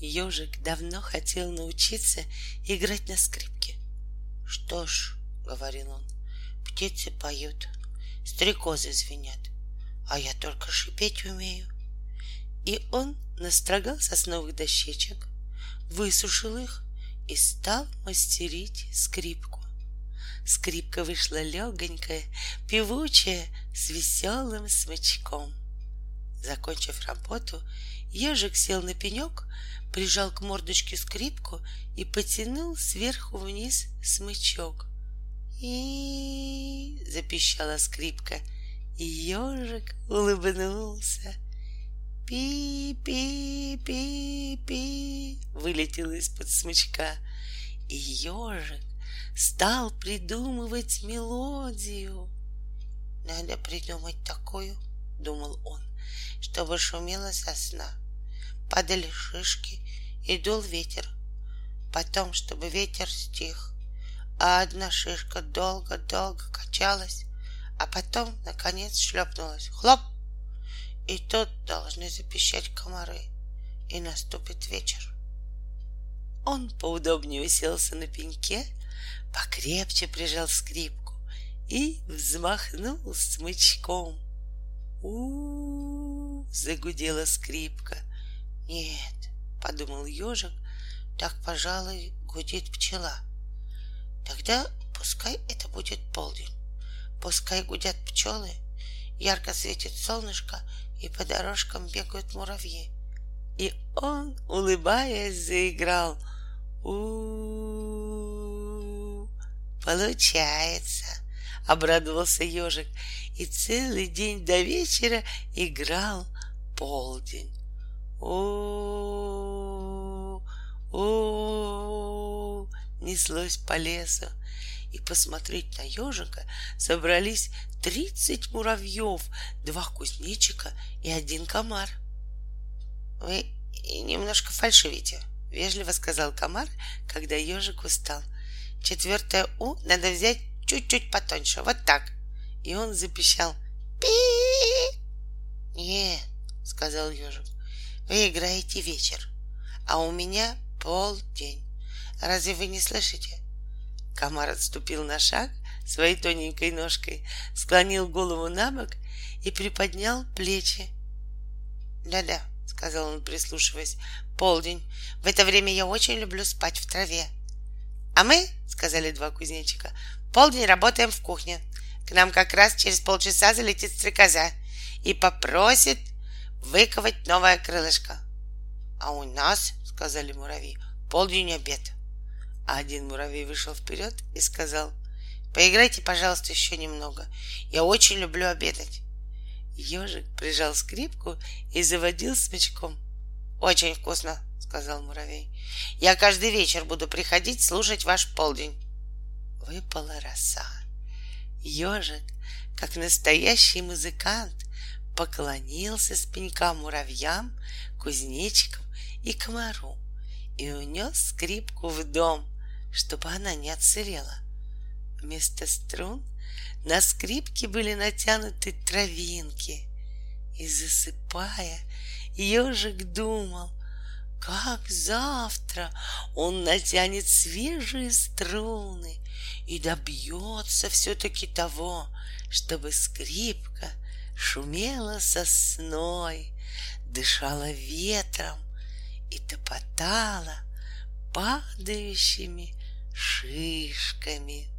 Ежик давно хотел научиться играть на скрипке. «Что ж, — говорил он, — птицы поют, стрекозы звенят, а я только шипеть умею». И он настрогал сосновых дощечек, высушил их и стал мастерить скрипку. Скрипка вышла легонькая, певучая, с веселым смычком. Закончив работу, ежик сел на пенек, прижал к мордочке скрипку и потянул сверху вниз смычок. И запищала скрипка, и ежик улыбнулся. Пи-пи-пи-пи вылетело из-под смычка, и ежик стал придумывать мелодию. «Надо придумать такую, — думал он, — чтобы шумела сосна, падали шишки и дул ветер, потом, чтобы ветер стих, а одна шишка долго-долго качалась, а потом, наконец, шлепнулась. Хлоп! И тут должны запищать комары, и наступит вечер». Он поудобнее уселся на пеньке, покрепче прижал скрипку и взмахнул смычком. «У-у-у!» — загудела скрипка. «Нет, — подумал ежик, — так, пожалуй, гудит пчела. Тогда пускай это будет полдень, пускай гудят пчелы, ярко светит солнышко, и по дорожкам бегают муравьи». И он, улыбаясь, заиграл. «У-у-у! Получается!» — обрадовался ежик и целый день до вечера играл полдень. «У-у-у! У-у-у!» неслось по лесу, и посмотреть на ежика собрались 30 муравьев, 2 кузнечика и 1 комар. «Вы немножко фальшивите, — вежливо сказал комар, когда ежик устал. — 4-е «у» надо взять чуть-чуть потоньше, вот так». И он запищал. «Пи-и-и-и!» «Нет, — сказал ежик, — вы играете вечер, а у меня полдень. Разве вы не слышите?» Комар отступил на шаг своей тоненькой ножкой, склонил голову на бок и приподнял плечи. «Да-да, — сказал он, прислушиваясь, — полдень. В это время я очень люблю спать в траве». «А мы, — сказали 2 кузнечика, — полдень работаем в кухне. К нам как раз через полчаса залетит стрекоза и попросит выковать новое крылышко». «А у нас, — сказали муравьи, — полдень обед». А 1 муравей вышел вперед и сказал: «Поиграйте, пожалуйста, еще немного. Я очень люблю обедать». Ежик прижал скрипку и заводил смычком. «Очень вкусно, — сказал муравей. — Я каждый вечер буду приходить слушать ваш полдень». Выпала роса. Ежик, как настоящий музыкант, поклонился с пенька муравьям, кузнечикам и комару и унес скрипку в дом, чтобы она не отсырела. Вместо струн на скрипке были натянуты травинки. И, засыпая, ежик думал, как завтра он натянет свежие струны и добьется все-таки того, чтобы скрипка шумела сосной, дышала ветром и топотала падающими шишками.